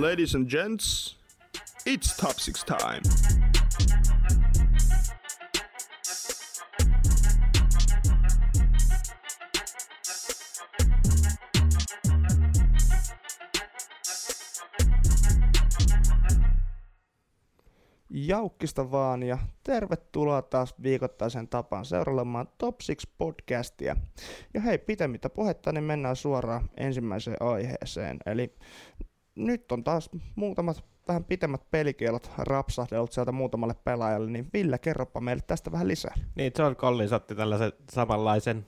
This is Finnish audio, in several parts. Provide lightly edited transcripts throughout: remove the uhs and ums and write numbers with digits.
Ladies and gents, it's Top 6 time. Jaukkista vaan ja tervetuloa taas viikoittaisen tapaan seurailemaan Top 6 podcastia. Ja hei, pitemmittä puhetta, niin mennään suoraan ensimmäiseen aiheeseen. Eli nyt on taas muutamat vähän pitemmät pelikielot rapsahdellut sieltä muutamalle pelaajalle, niin Ville, kerropa meille tästä vähän lisää. Niin, John Collins otti tällaisen samanlaisen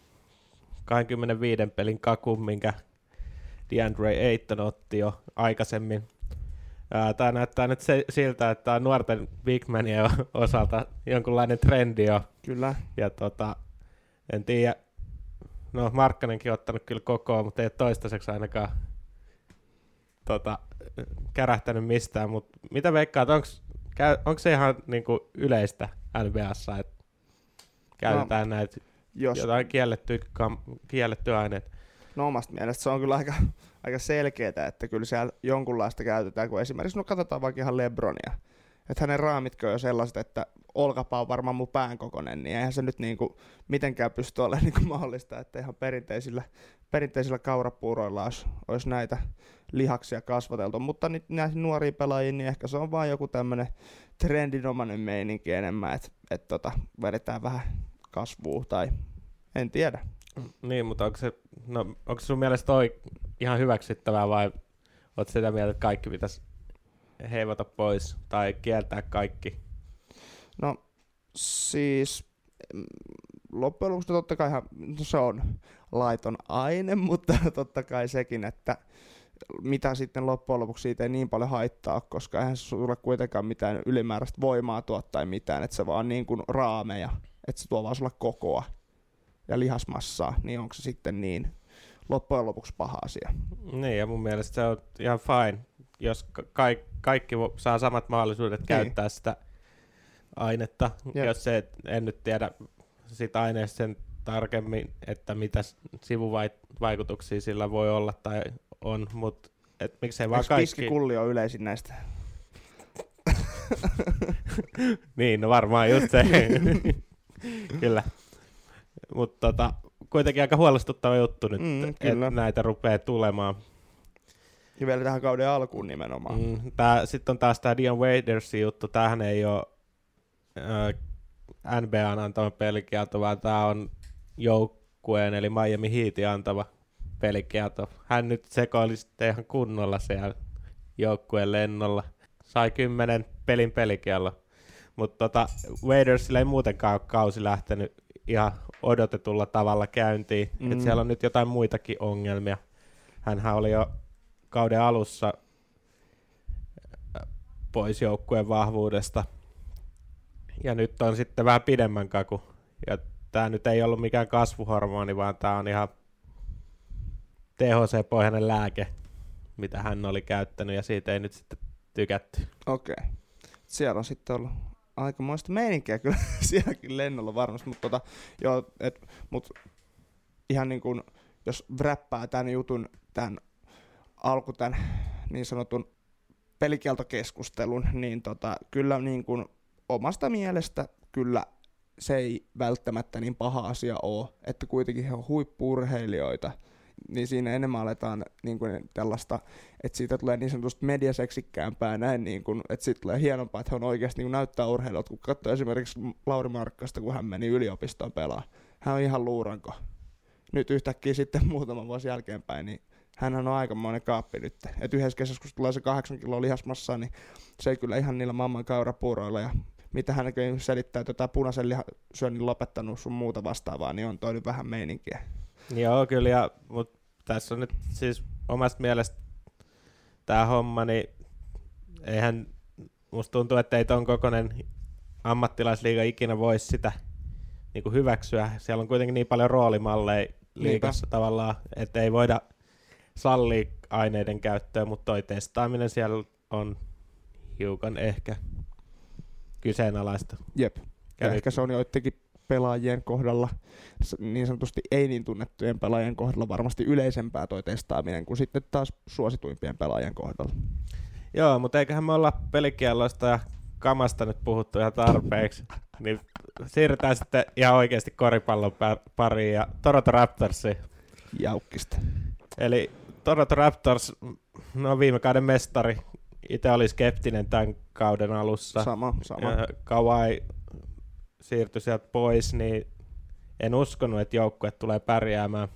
25 pelin kakun, minkä DeAndre Ayton otti jo aikaisemmin. Tämä näyttää nyt siltä, että nuorten bigmanien osalta jonkunlainen trendi on. Kyllä. Ja en tiedä, no Markkanenkin on ottanut kyllä kokoon, mutta ei ole toistaiseksi ainakaan kärähtänyt mistään. Mut mitä veikkaat, onko se ihan niinku yleistä NBA:ssa, että käytetään näitä jotain kiellettyä aineita? No omasta mielestä se on kyllä aika selkeetä, että kyllä siellä jonkunlaista käytetään, kun esimerkiksi katsotaan vaikka ihan LeBronia, että hänen raamitkin on jo sellaiset, että olkapää on varmaan mun pään kokoinen, niin eihän se nyt niinku mitenkään pysty olemaan niinku mahdollista, että ihan perinteisillä kaurapuuroilla olisi näitä lihaksia kasvateltu, mutta nyt näihin nuoriin pelaajiin, niin ehkä se on vaan joku tämmöinen trendinomainen meininki enemmän, että vedetään vähän kasvua tai en tiedä. Niin, mutta onko se sun mielestä toi ihan hyväksyttävää vai oot sitä mieltä, että kaikki pitäisi heivata pois tai kieltää kaikki? No siis loppujen lopuksi totta kai se on laiton aine, mutta totta kai sekin, että mitä sitten loppujen lopuksi siitä ei niin paljon haittaa, koska eihän sulle kuitenkaan mitään ylimääräistä voimaa tuo tai mitään, että se vaan niin kuin raameja, että se tuo vaan sulle kokoa ja lihasmassaa, niin onko se sitten niin loppujen lopuksi paha asia? Niin, ja mun mielestä se on ihan fine, jos kaikki saa samat mahdollisuudet käyttää sitä ainetta, jos en nyt tiedä sitä aineesta sen tarkemmin, että mitä sivuvaikutuksia sillä voi olla tai on, mutta miksei vaan kaikki... Piskikulli on yleisin näistä? Niin, no varmaan just se. Kyllä. Mutta kuitenkin aika huolestuttava juttu nyt, että näitä rupeaa tulemaan. Ja vielä tähän kauden alkuun nimenomaan. Sitten on taas tämä Dion Waitersin juttu. Tämähän ei ole NBAn antama pelikielto, vaan tämä on joukkueen eli Miami Heatin antama pelikielto. Hän nyt sekoili sitten ihan kunnolla siellä joukkueen lennolla. Sai 10 pelin pelikielto. Mutta Waitersille ei muutenkaan ole kausi lähtenyt ihan odotetulla tavalla käyntiin. Et siellä on nyt jotain muitakin ongelmia. Hänhän oli jo kauden alussa pois joukkueen vahvuudesta. Ja nyt on sitten vähän pidemmän kaku. Ja tää nyt ei ollut mikään kasvuhormoni, vaan tää on ihan THC-pohjainen lääke, mitä hän oli käyttänyt, ja siitä ei nyt sitten tykätty. Okei. Okay. Siellä on sitten ollut aikamoista meininkiä kyllä sielläkin lennolla varmasti, mutta ihan niin kuin, jos wrappaa tämän jutun, tämän niin sanotun pelikieltokeskustelun, niin kyllä niin kuin omasta mielestä kyllä se ei välttämättä niin paha asia ole, että kuitenkin he on huippu-urheilijoita, niin siinä enemmän aletaan niin kuin tällaista, että siitä tulee niin sanotusti mediaseksikkäämpää näin, niin kuin, että siitä tulee hienompaa, että he on oikeasti niin näyttää urheilut, kun katsoo esimerkiksi Lauri Markkasta, kun hän meni yliopistoon pelaa. Hän on ihan luuranko. Nyt yhtäkkiä sitten muutaman vuosi jälkeenpäin, niin hänhän on aikamoinen kaappi nyt. Että yhdessä kesässä, kun tulee se 8 kiloa lihasmassaa, niin se ei kyllä ihan niillä mamman kaurapuuroilla ja mitä hänkin selittää, että tämä punaisen lihasyönnin lopettanut sun muuta vastaavaa, niin on toi nyt vähän meininkiä. Joo, kyllä, mutta tässä on nyt siis omasta mielestä tämä homma, niin eihän musta tuntuu, että ei ton kokoinen ammattilaisliiga ikinä voisi sitä niinku hyväksyä. Siellä on kuitenkin niin paljon roolimalleja liigassa tavallaan, että ei voida sallia aineiden käyttöä, mutta toi testaaminen siellä on hiukan ehkä kyseenalaista. Jep, ja ehkä se on joidenkin pelaajien kohdalla, niin sanotusti ei niin tunnettujen pelaajien kohdalla varmasti yleisempää toi testaaminen kuin sitten taas suosituimpien pelaajien kohdalla. Joo, mutta eiköhän me olla pelikielloista ja kamasta nyt puhuttu ihan tarpeeksi. Niin siirrytään sitten ihan oikeasti koripallon pariin ja Toronto Raptorsiin. Jaukkista. Eli Toronto Raptors, no viime kauden mestari. Itse oli skeptinen tämän kauden alussa. Sama. Kawhi siirtyi sieltä pois, niin en uskonut, että joukkue tulee pärjäämään.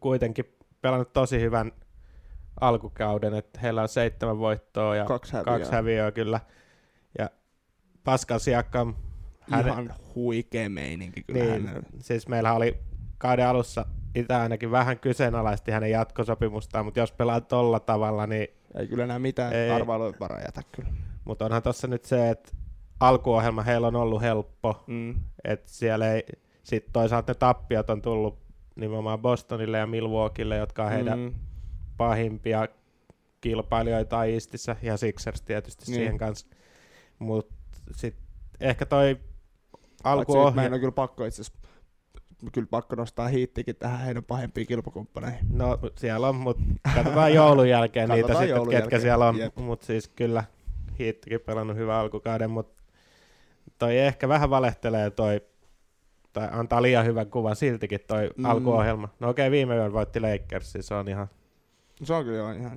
Kuitenkin pelannut tosi hyvän alkukauden, että heillä on 7 voittoa ja 2 häviöä kyllä. Ja Pascal Siakam. Ihan huikea meininki kyllä niin, hänellä. Siis meillä oli kauden alussa itse ainakin vähän kyseenalaisti hänen jatkosopimustaan, mutta jos pelaa tolla tavalla, niin... Ei kyllä enää mitään arvailuja varaa jätä kyllä. Mutta onhan tossa nyt se, että alkuohjelma heillä on ollut helppo, että siellä ei... Sitten toisaalta ne tappiot on tullut nimenomaan Bostonille ja Milwaukeelle, jotka on heidän pahimpia kilpailijoita Eastissä, ja Sixers tietysti siihen kanssa. Mutta sitten ehkä toi alkuohjelma... Meidän on kyllä pakko itse asiassa... Kyllä pakko nostaa hiittikin tähän heidän pahempiin kilpakumppaneihin. No siellä on, mutta katsotaan joulun jälkeen niitä sitten, ketkä jälkeen. Siellä on. Mutta siis kyllä hiittikin pelannut hyvän alkukauden, mutta toi ehkä vähän valehtelee toi, tai antaa liian hyvän kuvan siltikin toi alkuohjelma. No okei, viime yön voitti Lakers, siis se on ihan, se on kyllä ihan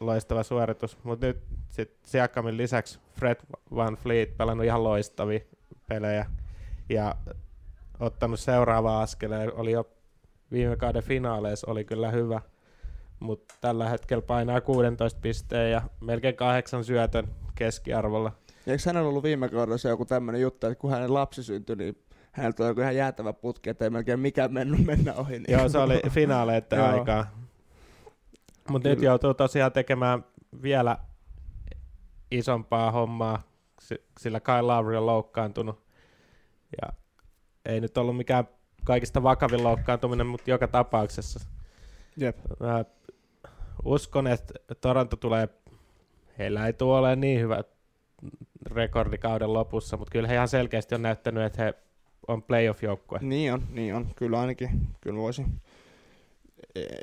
loistava suoritus. Mutta nyt sitten Siakamin lisäksi Fred Van Fleet pelannut ihan loistavia pelejä. Ja ottanut seuraava askeleen, oli jo viime kauden finaaleissa, oli kyllä hyvä, mutta tällä hetkellä painaa 16 pisteen ja melkein 8 syötön keskiarvolla. Eikö hänellä ollut viime kaudella se joku tämmöinen juttu, että kun hänen lapsi syntyi, niin hänellä oli joku ihan jäätävä putki, ettei melkein mikään mennä ohi. Niin. Joo, se oli finaaleiden aikaa. Mutta nyt joutuu tosiaan tekemään vielä isompaa hommaa, sillä Kyle Lowry on loukkaantunut ja ei nyt ollut mikään kaikista vakavin loukkaantuminen, mutta joka tapauksessa. Jep. Mä uskon, että Toronto tulee, heillä ei tule olemaan niin hyvä rekordikauden lopussa, mutta kyllä he ihan selkeästi on näyttänyt, että he on playoff-joukkue. Niin on. Kyllä ainakin. Kyllä voisi.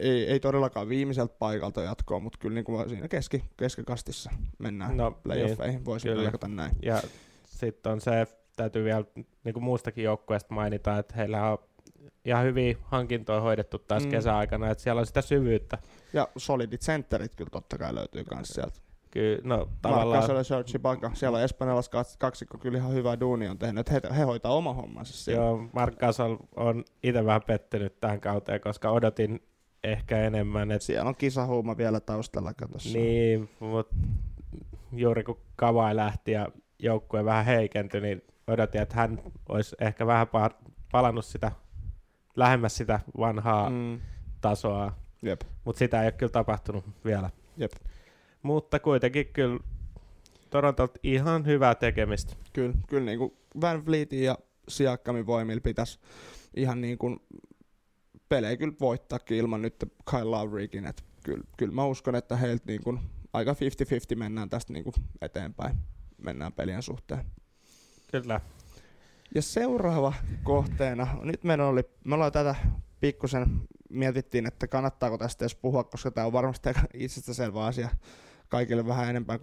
Ei todellakaan viimeiseltä paikalta jatkoa, mutta kyllä niin kuin siinä keskikastissa mennään playoffeihin. Niin, voisi leikata näin. Ja sitten on se... Täytyy vielä niin kuin muustakin joukkueesta mainita, että heillä on ihan hyviä hankintoja hoidettu taas kesäaikana, että siellä on sitä syvyyttä. Ja solidit sentterit kyllä totta kai löytyy myös sieltä. Kyllä, no tavallaan. Siellä on espanjalais kaksikko, kyllä ihan hyvää duunia on tehnyt, että he hoitaa oma hommansa siellä. Joo, Markkanen on itse vähän pettynyt tähän kauteen, koska odotin ehkä enemmän. Että... Siellä on kisahuuma vielä taustalla katossa. Niin, mutta juuri kun Kawhi lähti ja joukkue vähän heikentyi, niin odotin, että hän olisi ehkä vähän palannut sitä, lähemmäs sitä vanhaa tasoa, mutta sitä ei ole kyllä tapahtunut vielä. Jep. Mutta kuitenkin kyllä Torontolta ihan hyvää tekemistä. Kyllä niin kuin Van Vlitin ja Siakamin voimilla pitäisi ihan niin kuin pelejä kyllä voittaakin ilman nyt Kyle Lowrykin. Kyllä mä uskon, että heiltä niin kuin aika 50-50 mennään tästä niin kuin eteenpäin, mennään pelien suhteen. Kyllä. Ja seuraava kohteena, nyt me ollaan tätä pikkusen mietittiin, että kannattaako tästä edes puhua, koska tämä on varmasti itsestäselvä asia kaikille vähän enempää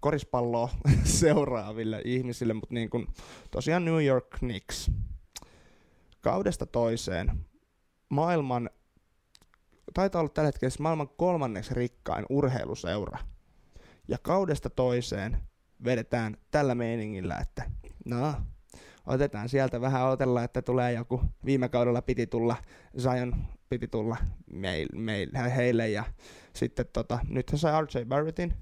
korispalloa seuraaville ihmisille, mutta niin kuin tosiaan New York Knicks kaudesta toiseen taitaa olla tällä hetkellä maailman 3. rikkain urheiluseura ja kaudesta toiseen vedetään tällä meiningillä, että otetaan sieltä vähän, odotellaan, että tulee joku, viime kaudella Zion piti tulla heille ja sitten nyt he sai R.J. Barrettin,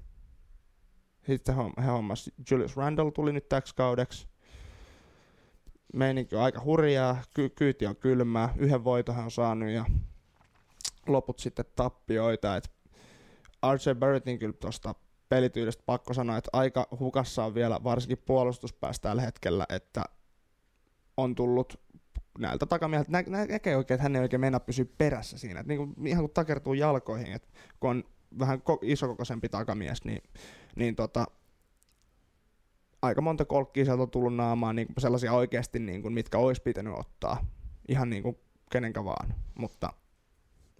sitten he hommas Julius Randall tuli nyt täksi kaudeksi, meininki on aika hurjaa, kyyti on kylmää, 1 voiton on saanut ja loput sitten tappioita, että R.J. Barrettin kyllä tosta pelityydestä pakko sanoa, että aika hukassa on vielä varsinkin puolustuspäässä tällä hetkellä, että on tullut näiltä takamieheltä, näkee oikein, että hän ei oikein mennä pysyä perässä siinä, että niin kuin, ihan kun takertuu jalkoihin, että kun on vähän isokokoisempi takamies, niin aika monta kolkkia sieltä on tullut naamaan, niin sellaisia oikeasti, niin kuin, mitkä olisi pitänyt ottaa, ihan niin kuin kenenkä vaan, mutta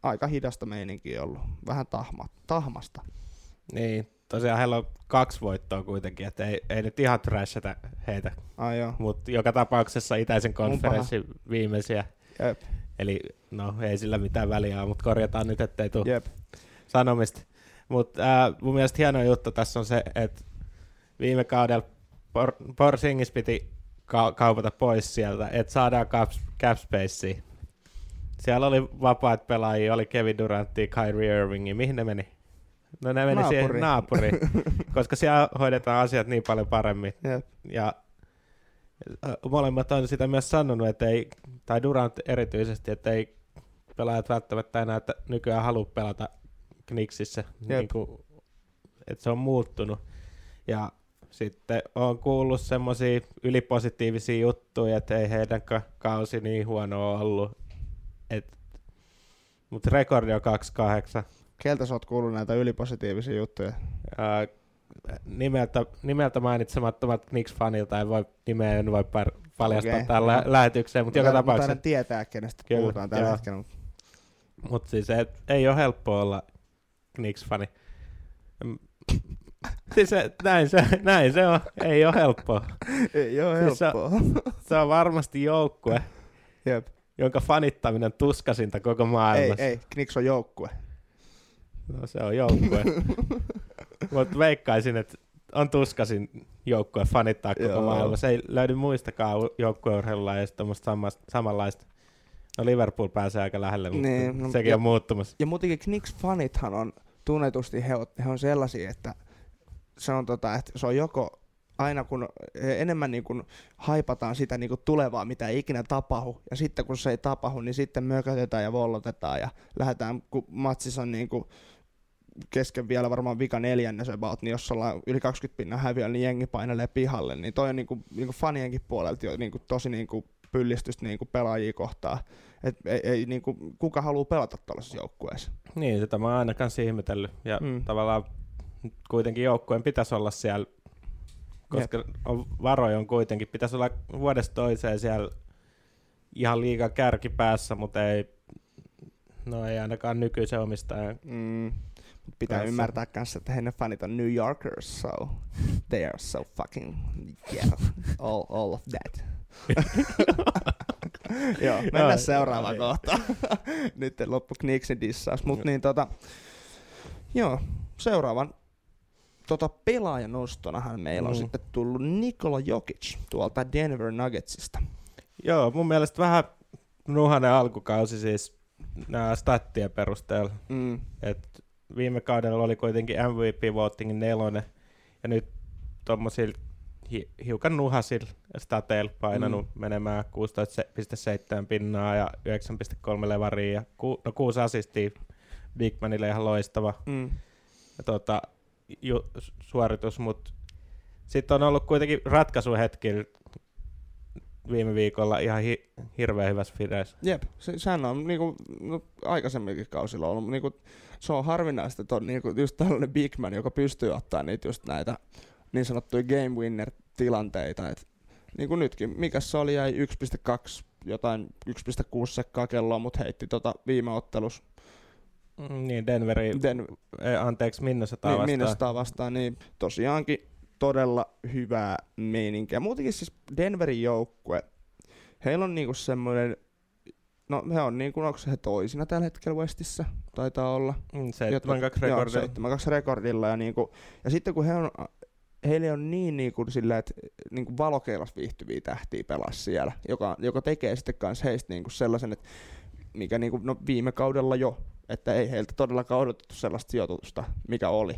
aika hidasta meininkiä ollut, vähän tahmasta. Niin, tosiaan heillä on 2 voittoa kuitenkin, että ei nyt ihan trashata heitä. Mutta joka tapauksessa itäisen konferenssin viimeisiä. Jep. Eli no ei sillä mitään väliä, mutta korjataan nyt, ettei tule sanomista. Mutta mun mielestä hieno juttu tässä on se, että viime kaudella Porzingis piti kaupata pois sieltä, että saadaan cap spacea. Siellä oli vapaat pelaajia, oli Kevin Durantia, Kyrie Irvingia. Mihin ne meni? No ne meni siihen naapuriin, koska siellä hoidetaan asiat niin paljon paremmin. Jep. Ja molemmat on sitä myös sanonut, että ei, tai Durant erityisesti, että ei pelaajat välttämättä enää että nykyään halua pelata Knicksissä, niin kuin, että se on muuttunut. Ja sitten on kuullut semmoisia ylipositiivisia juttuja, että ei heidän kausi niin huonoa ollut. Mutta rekordi on 2-8. Keltä sä oot kuullut näitä ylipositiivisia juttuja? Nimeltä mainitsemattomat Knicks-fanilta en voi paljastaa tähän lähetykseen, mutta joka tapauksessa... Mutta tietää, kenestä puhutaan tällä hetkellä. Mutta siis ei ole helppo olla Knicks-fani. Siis näin se on. Ei ole helppoa. Ei ole helppoa. Se on varmasti joukkue, jonka fanittaminen tuskasinta koko maailmassa. Ei, Knicks on joukkue. No se on joukkue. Mutta veikkaisin, että on tuskasin joukkue fanittaa koko maailmassa. Ei löydy muistakaan joukkueurheilulajista samanlaista. No Liverpool pääsee aika lähelle, mutta niin, no, sekin on muuttumassa. Ja muutenkin Knicks-fanithan on tunnetusti, he on sellaisia, että se on joko aina kun enemmän niin kuin haipataan sitä niin kuin tulevaa, mitä ei ikinä tapahdu, ja sitten kun se ei tapahdu, niin sitten mökötetään ja vollotetaan ja lähdetään, kun matsissa on niin kuin kesken vielä varmaan vika 4. about, niin jos ollaan yli 20% häviöllä, niin jengi painelee pihalle, niin toi on niin kuin fanienkin puolelta jo niin kuin tosi niin kuin pyllistystä niin kuin pelaajia kohtaan, että ei niin kuin, kuka haluaa pelata tuollaisessa joukkueessa. Niin, sitä mä oon aina kanssa ihmetellyt, ja tavallaan kuitenkin joukkueen pitäisi olla siellä, koska varoja on kuitenkin, pitäisi olla vuodesta toiseen siellä ihan liiga kärkipäässä, mutta ei ainakaan nykyisen omistajan. Pitää ymmärtää kanssa, että heidän fanit on New Yorkers, so they are so fucking, all of that. Joo, mennään seuraavaan kohtaan. Nyt loppu Knicksin dissaus, mutta niin joo, seuraavan pelaajan nostonahan meillä on sitten tullut Nikola Jokic tuolta Denver Nuggetsista. Joo, mun mielestä vähän nuhainen alkukausi siis nää stattien perusteella. Et viime kaudella oli kuitenkin MVP-votingin 4. ja nyt tommosil hiukan nuhasil stateilla painanut menemään 16,7 pinnaa ja 9,3 levaria ja 6 assistia. Bigmanille ihan loistava suoritus, mutta sitten on ollut kuitenkin ratkaisuhetkillä viime viikolla ihan hirveän hyvässä fireissä. Jep, sehän on niinku, aikaisemminkin kausilla ollut, niinku, se on harvinaista, että on niinku, just tällainen Bigman, joka pystyy ottaa niitä just näitä niin sanottuja game winner tilanteita, että niinku nytkin, mikäs se oli, jäi 1,2 jotain 1,6 sekkaa kelloa, mutta heitti viime ottelussa. Niin, Minnesotaa vastaan. Minnesotaa vastaan, niin tosiaankin todella hyvää meininkiä. Muutenkin siis Denverin joukkue, heillä on niinku semmoinen, no he on niinku, onko he toisina tällä hetkellä Westissä, taitaa olla. 7-2 rekordilla. Ja, niinku, ja sitten kun heillä on niin niinku sillä, että niinku valokeilas viihtyviä tähtiä pelaa siellä, joka tekee sitten kans heistä niinku sellaisen, että mikä niinku, no viime kaudella jo, että ei heiltä todellakaan odotettu sellaista sijoitusta, mikä oli.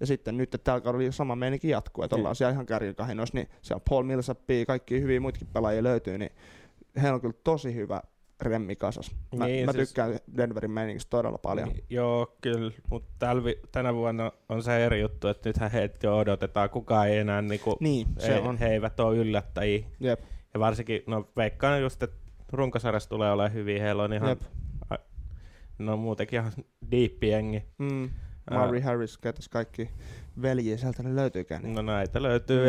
Ja sitten nyt, että tällä kaudella sama meininki jatkuu, että ollaan siellä ihan kärkikahinoissa, niin siellä Paul Millsapia, kaikki hyviä muitakin pelaajia löytyy, niin heillä on kyllä tosi hyvä remmi kasas. Mä siis tykkään Denverin meiningistä todella paljon. Joo, kyllä, mutta tänä vuonna on se eri juttu, että nythän heitä jo odotetaan, kukaan ei enää, he eivät ole yllättäjiä. Jep. Ja varsinkin, no veikkaan just, että runkosarjassa tulee olemaan hyviä, heillä on ihan... Jep. No muutenkin ihan diippi jengi. Murray, Harris, ketäs kaikki veljiä sieltä ne löytyykään. Niin. No näitä löytyy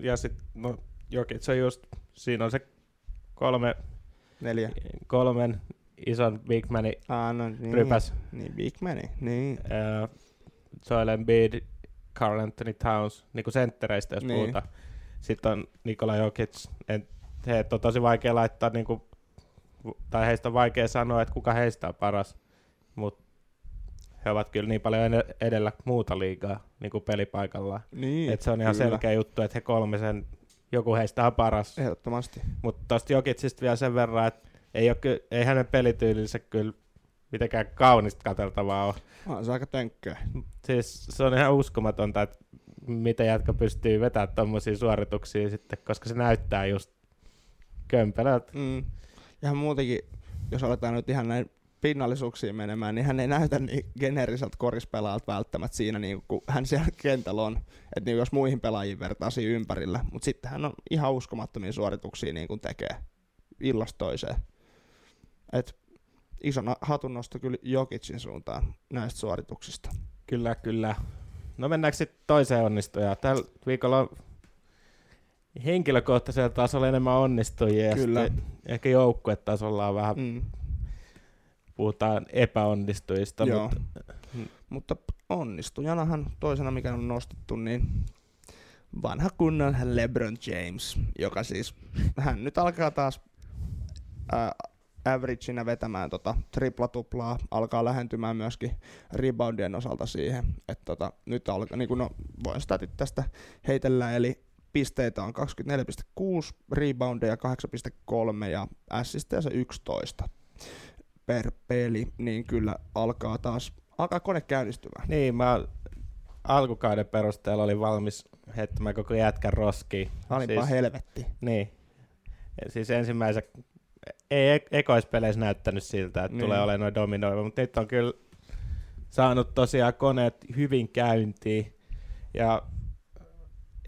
ja sit no Jokic se just siinä on se 3-4 ison Big Mani. Rypäs. Niin Big Mani. Niin. Joel Embiid, Karl Anthony Towns, niin kuin senttereistä jos puhutaan. Sitten on Nikola Jokic. Heet on tosi vaikea laittaa, niin kuin, tai heistä on vaikea sanoa, että kuka heistä on paras. Mutta he ovat kyllä niin paljon edellä muuta liigaa niin kuin pelipaikallaan. Niin, että se on ihan selkeä juttu, että he kolmisen, joku heistä on paras. Ehdottomasti. Mutta tosta Jokicista vielä sen verran, että ei hänen pelityylinsä kyllä mitenkään kaunista katseltavaa ole. On se aika tönkkää. Siis se on ihan uskomatonta, että miten jätkä pystyy vetämään tommosia suorituksia sitten, koska se näyttää just kömpelöltä. Mm. Ja muutenkin, jos aletaan nyt ihan näin pinnallisuuksiin menemään, niin hän ei näytä niin geneeriseltä korispelaajalta välttämättä siinä, niin kun hän siellä kentällä on, että niin jos muihin pelaajiin vertaa siinä ympärillä, mutta sitten hän on ihan uskomattomia suorituksia niin kun tekee illasta toiseen. Et iso hatunnosto kyllä Jokicin suuntaan näistä suorituksista. Kyllä, kyllä. No mennäänkö sitten toiseen onnistujaan? Tällä viikolla on henkilökohtaisella tasolla enemmän onnistujia. Kyllä. Ehkä joukkuetasolla on vähän, puhutaan epäonnistujista. Mutta onnistujanahan toisena, mikä on nostettu, niin vanha kunnan LeBron James, joka siis, hän nyt alkaa taas averageina vetämään tripla-tuplaa, alkaa lähentymään myöskin reboundien osalta siihen, että nyt alkaa, niin voin statit tästä heitellä, eli pisteitä on 24,6, reboundeja 8,3 ja assistejä se 11 per peli, niin kyllä alkaa taas, kone käynnistymään. Niin, mä alkukauden perusteella olin valmis heittämään koko jätkän roskiin. Alinpa siis, helvetti. Niin, siis ensimmäisen ei ekoispeleissä näyttänyt siltä, että tulee olemaan noin dominoiva, mutta nyt on kyllä saanut tosiaan koneet hyvin käyntiin. Ja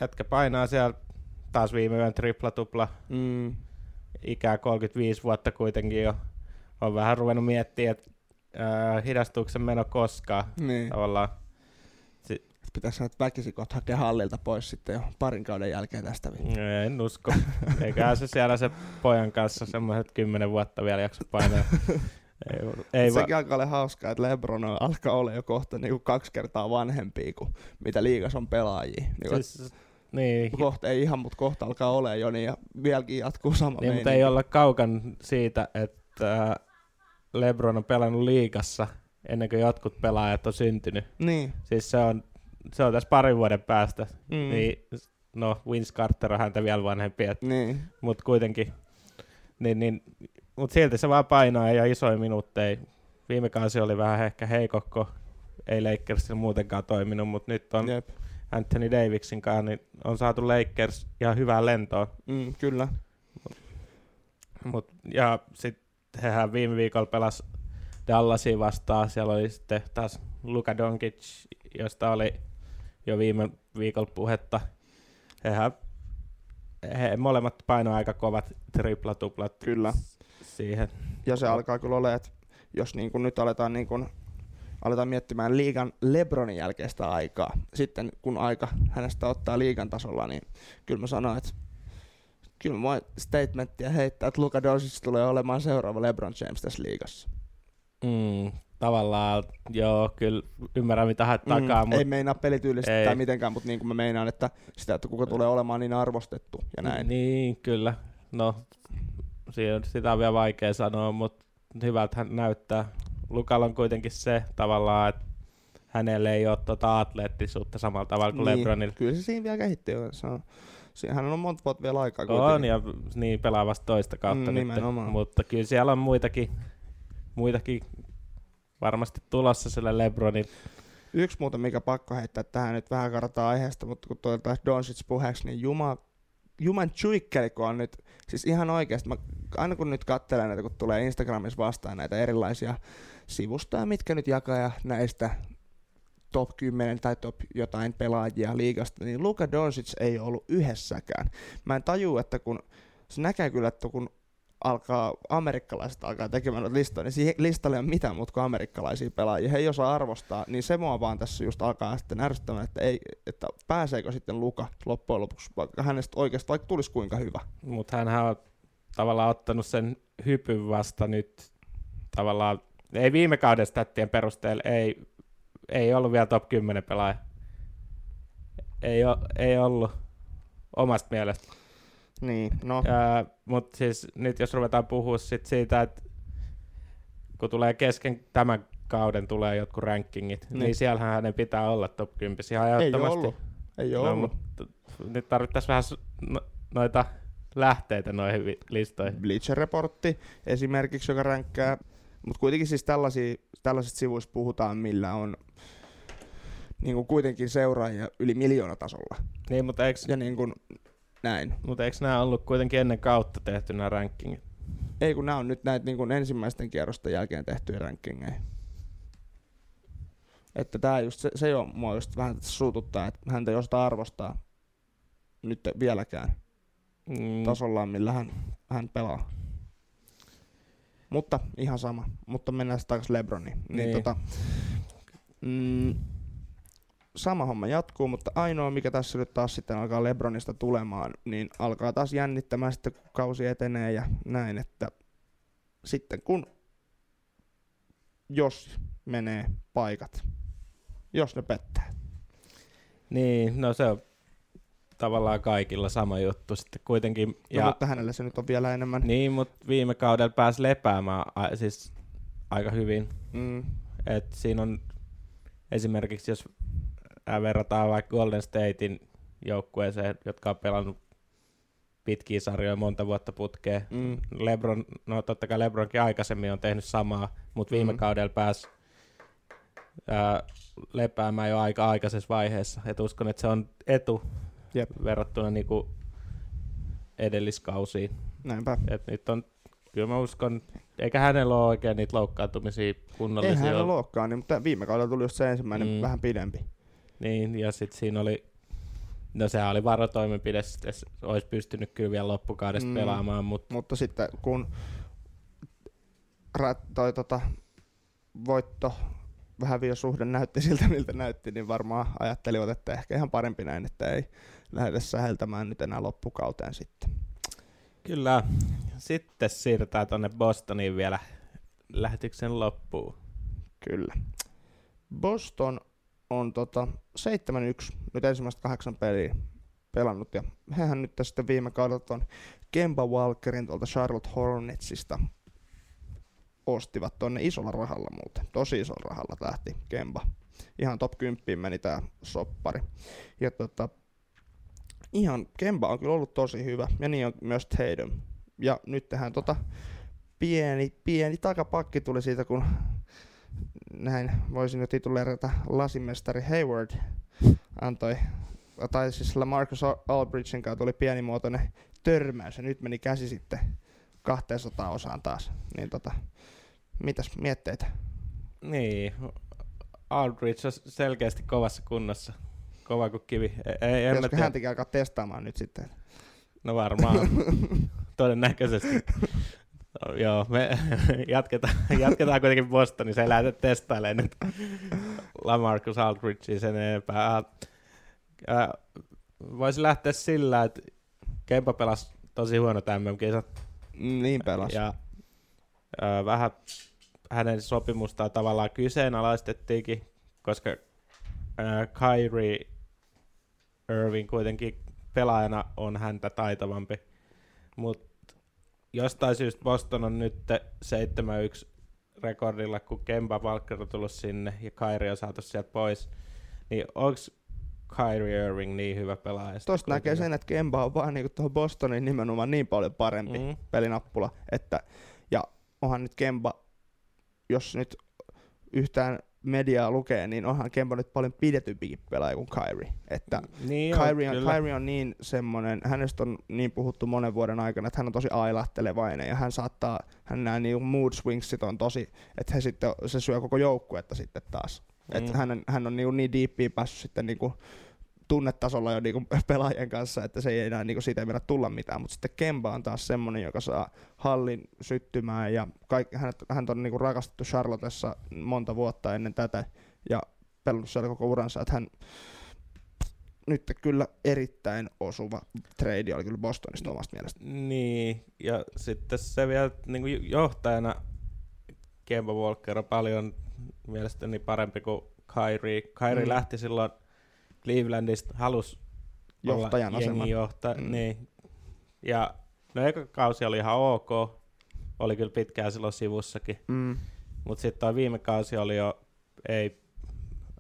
jätkä painaa siellä taas viime yön tripla-tupla. Ikää 35 vuotta kuitenkin jo. On vähän ruvennut miettimään, että hidastuuko se meno koskaan. Niin. Tavallaan. Pitäisi sanoa, että väkisikot hakee hallilta pois sitten jo parin kauden jälkeen tästä viikkoa. No, en usko. Eiköhän se siellä se pojan kanssa semmoiset 10 vuotta vielä jaksa painaa. Sekin alkaa olla hauskaa, että LeBron alkaa olla jo kohta niin kuin 2 kertaa vanhempia kuin mitä liigassa on pelaajia. Niin siis, niin. Kohta ei ihan, mutta kohta alkaa olla jo niin ja vieläkin jatkuu sama niin, mutta ei olla kaukan siitä, että LeBron on pelannut liigassa ennen kuin jotkut pelaajat on syntynyt. Niin. Siis se on tässä parin vuoden päästä, niin no Vince Carter on häntä vielä vanhempi, niin. Mutta kuitenkin, niin, mut silti se vaan painaa ja isoja minuutteja. Viime kausi oli vähän ehkä heikokko, ei Lakersilla muutenkaan toiminut, mutta nyt on Anthony Davisin kanssa, niin on saatu Lakers ihan hyvää lentoa. Mm, kyllä. Mut, ja sitten hehän viime viikolla pelasi Dallasia vastaan, siellä oli sitten taas Luka Doncic, josta oli jo viime viikolla puhetta. He molemmat painoi aika kovat tripla-tuplat siihen. Ja se alkaa kyllä olemaan, että jos nyt aletaan miettimään liigan LeBronin jälkeistä aikaa, sitten kun aika hänestä ottaa liigan tasolla, niin kyllä mä sanon, että kyllä mä voin statementtia heittää, että Luka Doncic tulee olemaan seuraava LeBron James tässä liigassa. Tavallaan, joo, kyllä ymmärrän mitä haet takaa. Ei meinaa pelityylistä tai mitenkään, mutta niin kuin mä meinaan, että sitä, että kuka tulee olemaan niin arvostettu ja näin. Niin, kyllä. No, sitä on vielä vaikea sanoa, mutta hyvältä hän näyttää. Lukalla on kuitenkin se tavallaan, että hänellä ei ole atleettisuutta samalla tavalla kuin LeBronilla. Kyllä se siinä vielä kehittyy. Hän on monta vuotta vielä aikaa kuitenkin. On, ja niin pelaa vasta toista kautta nyt, mutta kyllä siellä on muitakin varmasti tulossa sille LeBronin. Yksi muuta, mikä pakko heittää tähän nyt vähän kartaa aiheesta, mutta kun tuotaan Doncic puheeksi, niin juman tjuikkeli, kun on nyt, siis ihan oikeasti, aina kun nyt katselen näitä, kun tulee Instagramissa vastaan näitä erilaisia sivustoja, mitkä nyt jakaa näistä top 10 tai top jotain pelaajia liigasta, niin Luka Doncic ei ollut yhdessäkään. Mä en tajua, että kun se näkee kyllä, että kun amerikkalaiset alkaa tekemään listoja, niin siihen listalle ei ole mitään muuta kuin amerikkalaisia pelaajia. He ei osaa arvostaa, niin se mua vaan tässä just alkaa sitten ärsyttämään, että pääseekö sitten Luka loppujen lopuksi, vaikka hänestä oikeastaan vaikka tulisi kuinka hyvä. Mutta hänhän on tavallaan ottanut sen hypyn vasta nyt tavallaan, ei viime kauden statien perusteella, ei ei ollut vielä top 10 pelaaja. Ei ollut omasta mielestä. Niin, no. Mutta siis nyt jos ruvetaan puhua sit siitä, että kun tulee kesken tämän kauden tulee jotkut rankingit, niin siellähän hänen pitää olla top 10 ihan ehdottomasti. Ei ollut. Nyt tarvittaisiin vähän noita lähteitä noihin listoihin. Bleacher-reportti esimerkiksi, joka ränkkää. Mutta kuitenkin siis tällaisista sivuista puhutaan, millä on niinku kuitenkin seuraajia yli miljoonatasolla. Niin, mutta eikö... Ja niin kuin näin. Mutta eikö nämä ollut kuitenkin ennen kautta tehty nämä rankingit? Ei, kun nämä on nyt näitä niin kuin ensimmäisten kierrosten jälkeen tehtyjä rankingeja. Että tää just se on mua just vähän suututtaa, että häntä ei osata arvostaa nyt vieläkään tasollaan, millä hän pelaa. Mutta ihan sama. Mutta mennään sitten takaisin LeBroniin. Niin. Sama homma jatkuu, mutta ainoa mikä tässä nyt taas sitten alkaa LeBronista tulemaan, niin alkaa taas jännittämään sitten kun kausi etenee ja näin, että sitten kun jos menee paikat, jos ne pettää. Niin, no se on tavallaan kaikilla sama juttu sitten kuitenkin. No, ja, mutta hänellä se nyt on vielä enemmän. Niin, mutta viime kaudella pääsi lepäämään siis aika hyvin. Et siinä on esimerkiksi jos verrataan vaikka Golden Statein joukkueeseen, jotka on pelannut pitkiä sarjoja monta vuotta putkeen. LeBron, no totta kai LeBronkin aikaisemmin on tehnyt samaa, mutta viime kaudella pääsi lepäämään jo aika aikaisessa vaiheessa. Et uskon, että se on etu verrattuna niinku edelliskausiin. Näinpä. Et nyt on, kyllä mä uskon, eikä hänellä ole oikein niitä loukkaantumisia kunnollisia. Eihän hänellä olekaan, niin, mutta viime kaudella tuli just se ensimmäinen vähän pidempi. Niin, ja sitten siinä oli, no sehän oli varotoimenpide, olisi pystynyt kyllä vielä loppukaudesta pelaamaan. Mutta sitten kun voitto häviösuhde näytti siltä miltä näytti, niin varmaan ajattelivat, että ehkä ihan parempi näin, että ei lähdetä säheltämään nyt enää loppukauteen sitten. Kyllä, sitten siirrytään tuonne Bostoniin vielä lähetyksen loppuun. Kyllä. Boston on 7-1 nyt ensimmäistä 8 peliä pelannut, ja hehän nyt sitten viime kaudelta on Kemba Walkerin tuolta Charlotte Hornetsista ostivat tonne isolla rahalla muuten, tosi isolla rahalla lähti Kemba. Ihan top 10 meni tää soppari. Ja ihan Kemba on kyllä ollut tosi hyvä, ja niin on myös Tatum. Ja nyt tähän pieni takapakki tuli siitä, kun näin voisin jo tituleerata lasimestari Hayward antoi, tai siis LaMarcus Aldridgen kanssa tuli pienimuotoinen törmäys, ja nyt meni käsi sitten 200 osaan taas. Niin mitäs mietteitä? Niin, Aldridge on selkeästi kovassa kunnossa. Kova kuin kivi. Pitäisikö häntäkin alkaa testaamaan nyt sitten? No varmaan. Todennäköisesti. Joo, me jatketaan kuitenkin Bostonissa, ei lähdetä testailemaan nyt LaMarcus Aldridgea sen enempää. Voisi lähteä sillä, että Kemba pelasi tosi huono MM-kisat. Niin pelasi. Ja vähän hänen sopimustaan tavallaan kyseenalaistettiinkin, koska Kyrie Irving kuitenkin pelaajana on häntä taitavampi, mutta jostain syystä Boston on nyt 7-1 rekordilla, kun Kemba Walker on tullut sinne ja Kyrie on saatu sieltä pois. Niin onks Kyrie Irving niin hyvä pelaaja? Tuosta näkee sen, että Kemba on vaan niinku tuohon Bostonin nimenomaan niin paljon parempi pelinappula. Ja onhan nyt Kemba, jos nyt yhtään mediaa lukee, niin onhan Kemba nyt paljon pidetympikin pelaaja kuin Kyrie. Että niin Kyrie on niin semmoinen, hänestä on niin puhuttu monen vuoden aikana, että hän on tosi ailahtelevainen ja hän nämä niin mood swingsit on tosi, että se syö koko joukkuetta sitten taas. Että hän on niin diippiin päässyt sitten niin kuin tunnetasolla jo niin kuin pelaajien kanssa, että se ei enää niin kuin siitä ei vielä tulla mitään, mutta sitten Kemba on taas semmoinen, joka saa hallin syttymään ja hän on niin kuin rakastettu Charlottessa monta vuotta ennen tätä ja pelannut siellä koko uransa, että hän nyt kyllä erittäin osuva trade oli kyllä Bostonista omasta mielestä. Niin, ja sitten se vielä niin kuin johtajana Kemba Walker on paljon mielestäni parempi kuin Kyrie lähti silloin Clevelandista, halusi johtajan aseman. Niin. Ja no eka kausi oli ihan ok, oli kyllä pitkään silloin sivussakin, mutta sitten toi viime kausi oli jo,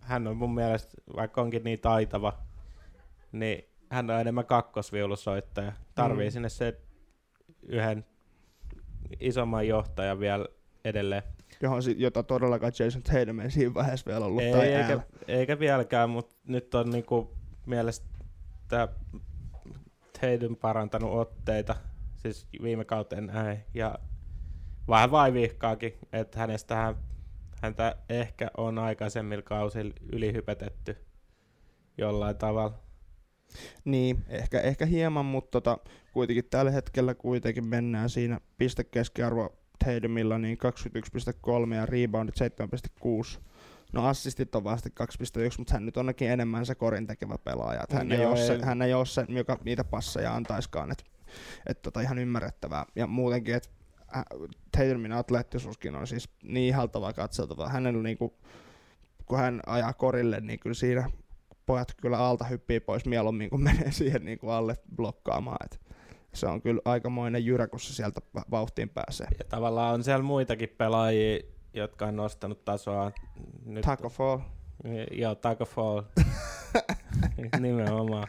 hän on mun mielestä, vaikka onkin niin taitava, niin hän on enemmän kakkosviulusoittaja, tarvii sinne se yhden isomman johtajan vielä edelleen. Jota todellakaan Jayson Tatum ei siinä vaiheessa vielä ollut eikä vieläkään, mutta nyt on niinku mielestä Tatum parantanut otteita, siis viime kauteen näin, ja vähän vaivihkaakin, että häntä ehkä on aikaisemmilla kausilla ylihypetetty jollain tavalla. Niin, ehkä hieman, mutta kuitenkin tällä hetkellä mennään siinä pistekeskiarvo Tatumilla niin 21,3 ja reboundit 7,6. No assistit on vasta 2,1, mutta hän nyt onnekin enemmän se korin tekevä pelaaja. Hän ei ole se, joka niitä passeja antaiskaan. Ihan ymmärrettävää. Ja muutenkin, että Tatumin atleettisuuskin on siis niin ihaltavaa katseltavaa. Hänellä niinku, kun hän ajaa korille, niin kyllä siinä pojat kyllä alta hyppii pois mieluummin, kun menee siihen niinku alle blokkaamaan. Se on kyllä aikamoinen jyrä, kun se sieltä vauhtiin pääsee. Ja tavallaan on siellä muitakin pelaajia, jotka on nostanut tasoa. Taco Fall. Joo, Taco Fall. Nimenomaan.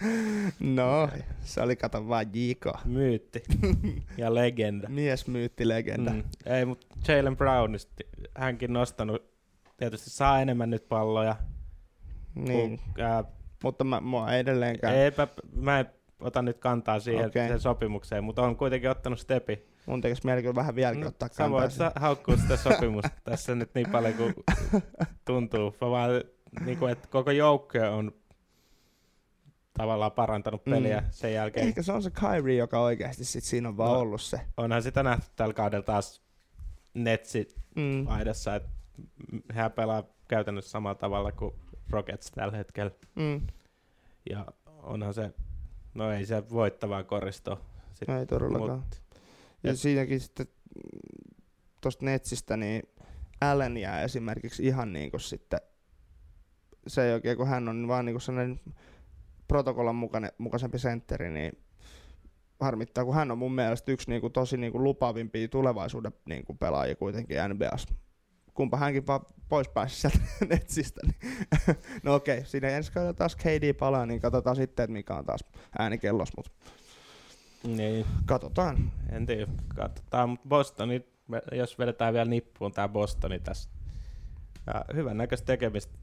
No, se oli kato vaan Jiko. Myytti ja legenda. Mies myytti legenda. Ei, mutta Jaylen Brownista hänkin nostanut. Tietysti saa enemmän nyt palloja. Niin, mutta mä edelleenkään. Mä en otan nyt kantaa siihen sen sopimukseen, mutta on kuitenkin ottanut stepi. Mun tekis mieli vähän vieläkin ottaa kantaa. Sä voit haukkua sitä sopimusta tässä nyt niin paljon kuin tuntuu. Vaan niin kuin, että koko joukko on tavallaan parantanut peliä sen jälkeen. Ehkä se on se Kyrie, joka oikeasti sit siinä on vaan ollut se. Onhan sitä nähty tällä kaudella taas Netsin aidassa, että hän pelaa käytännössä samalla tavalla kuin Rockets tällä hetkellä. Ja onhan se. No ei se voittavaa koristoa. Ei todellakaan. Ja siinäkin sitten tuosta Netsistä, niin Allen jää esimerkiksi ihan niin kuin sitten, se ei oikein, kun hän on vaan niin kuin sellainen protokollan mukaisempi sentteri, niin harmittaa, kun hän on mun mielestä yksi niin kuin tosi niin kuin lupaavimpia tulevaisuuden niin kuin pelaajia kuitenkin NBA:ssa. Kumpa hänkin vaan pois pääsi sieltä Netsistä. No okei, siinä ensi kaudella taas KD palaa, niin katsotaan sitten, että mikä on taas äänikellos. Mut. Niin. Katsotaan. En tiedä, katsotaan. Mutta Bostoni, jos vedetään vielä nippuun tämä Bostoni tässä. Hyvännäköistä tekemistä.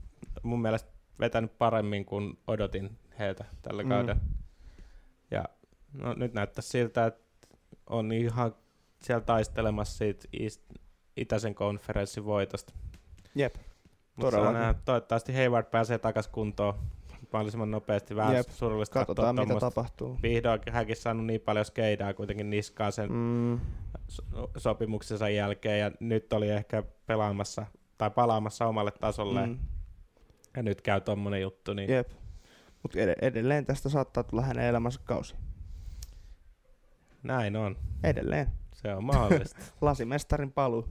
Mun mielestä vetänyt paremmin kuin odotin heiltä tällä kaudella. Ja no, nyt näyttää siltä, että on ihan siellä taistelemassa siitä itäisen konferenssin voitosta. Jep. Todella. Toivottavasti Hayward pääsee takaisin kuntoon mahdollisimman nopeasti. Vähän surullista katsotaan, mitä tapahtuu. Vihdoinkin hänkin saanut niin paljon skeidaa kuitenkin niskaa sen sopimuksensa jälkeen, ja nyt oli ehkä pelaamassa tai palaamassa omalle tasolleen. Ja nyt käy tommonen juttu. Niin. Jep. Mutta edelleen tästä saattaa tulla hänen elämänsä kausi. Näin on. Edelleen. Se on mahdollista. Lasimestarin paluu.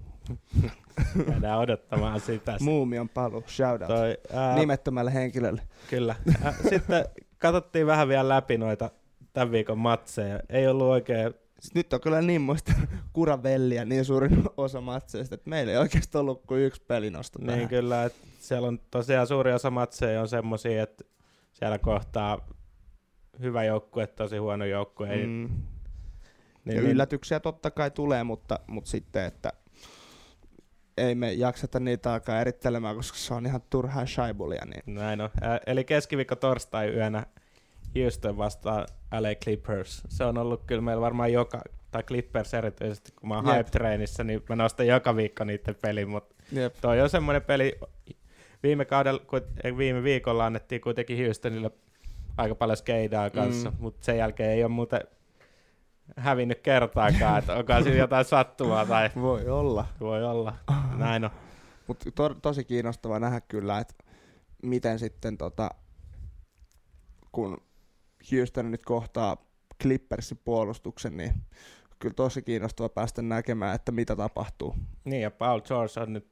Mennään odottamaan sitä. Muumion paluu, shoutout. Nimettömälle henkilölle. Kyllä. Sitten katsottiin vähän vielä läpi noita tämän viikon matseja. Ei ollut oikein. Nyt on kyllä niin muista kuravelliä niin suurin osa matseista, että meillä ei oikeastaan ollut kuin yksi pelinosto tähän. Niin kyllä, että siellä on tosiaan suuri osa matseja on semmosia, että siellä kohtaa hyvä joukkue, tosi huono joukkue. Niin, yllätyksiä totta kai tulee, mutta sitten, että ei me jakseta niitä alkaa erittelemään, koska se on ihan turhaa shaibulia. Niin. Näin on. Eli keskiviikko torstai yönä Houston vastaan LA Clippers. Se on ollut kyllä meillä varmaan tai Clippers erityisesti, kun mä oon hype-treenissä, niin mä nostan joka viikko niiden pelin, mutta toi on semmoinen peli, viime viikolla annettiin kuitenkin Houstonille aika paljon skeidaa kanssa, mutta sen jälkeen ei ole muuten hävinnyt kertaakaan, että onkaan siinä jotain sattumaa tai voi olla. Näin on. Mutta tosi kiinnostavaa nähdä kyllä, että miten sitten kun Houston nyt kohtaa Clippersin puolustuksen, niin kyllä tosi kiinnostavaa päästä näkemään, että mitä tapahtuu. Niin, ja Paul George on nyt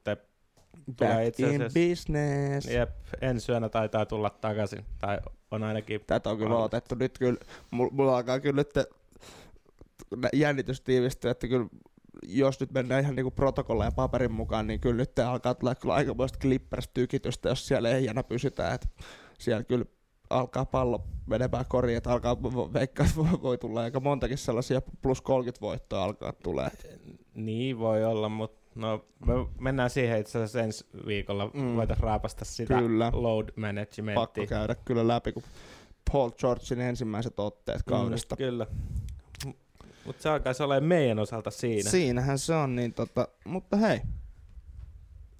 Back in business. Jep, ensi yönä taitaa tulla takaisin. Tai on ainakin... Tätä on kyllä otettu nyt kyllä. Mulla alkaa kyllä nyt jännitys tiivistyä, että kyllä jos nyt mennään ihan niinku protokolla ja paperin mukaan, niin kyllä nyt alkaa tulla kyllä aikamoista Clippers-tykitystä, jos siellä ehjänä pysytään. Et siellä kyllä alkaa pallo menemään koriin, että alkaa veikkaa, voi tulla aika montakin sellaisia plus 30 voittoa alkaa tulee. Niin voi olla, mutta no, me mennään siihen itse asiassa ensi viikolla, voitaisiin raapasta sitä kyllä load managementia. Pakko käydä kyllä läpi, kun Paul Georgein ensimmäiset otteet kaudesta. Kyllä, mutta se alkaisi olemaan meidän osalta siinä. Siinähän se on, niin mutta hei,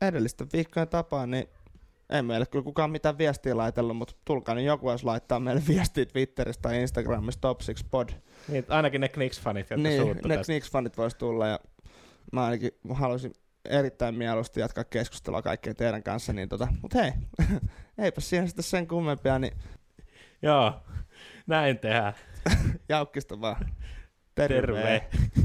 edellisten viikkojen tapaan, niin ei meillä kyllä kukaan mitään viestiä laitellut, mutta tulkaa niin joku edes laittaa meille viestiä Twitteristä tai Instagramista Top 6 Pod. Niin, ainakin ne Knicks-fanit, jotka niin, suuttu ne Knicks-fanit voisi tulla ja mä ainakin haluaisin erittäin mieluusti jatkaa keskustelua kaikkien teidän kanssa, niin mut hei, eipä siihen sitten sen kummempia, niin... Joo, näin tehdään. Jaukkista vaan. Terve! Terve.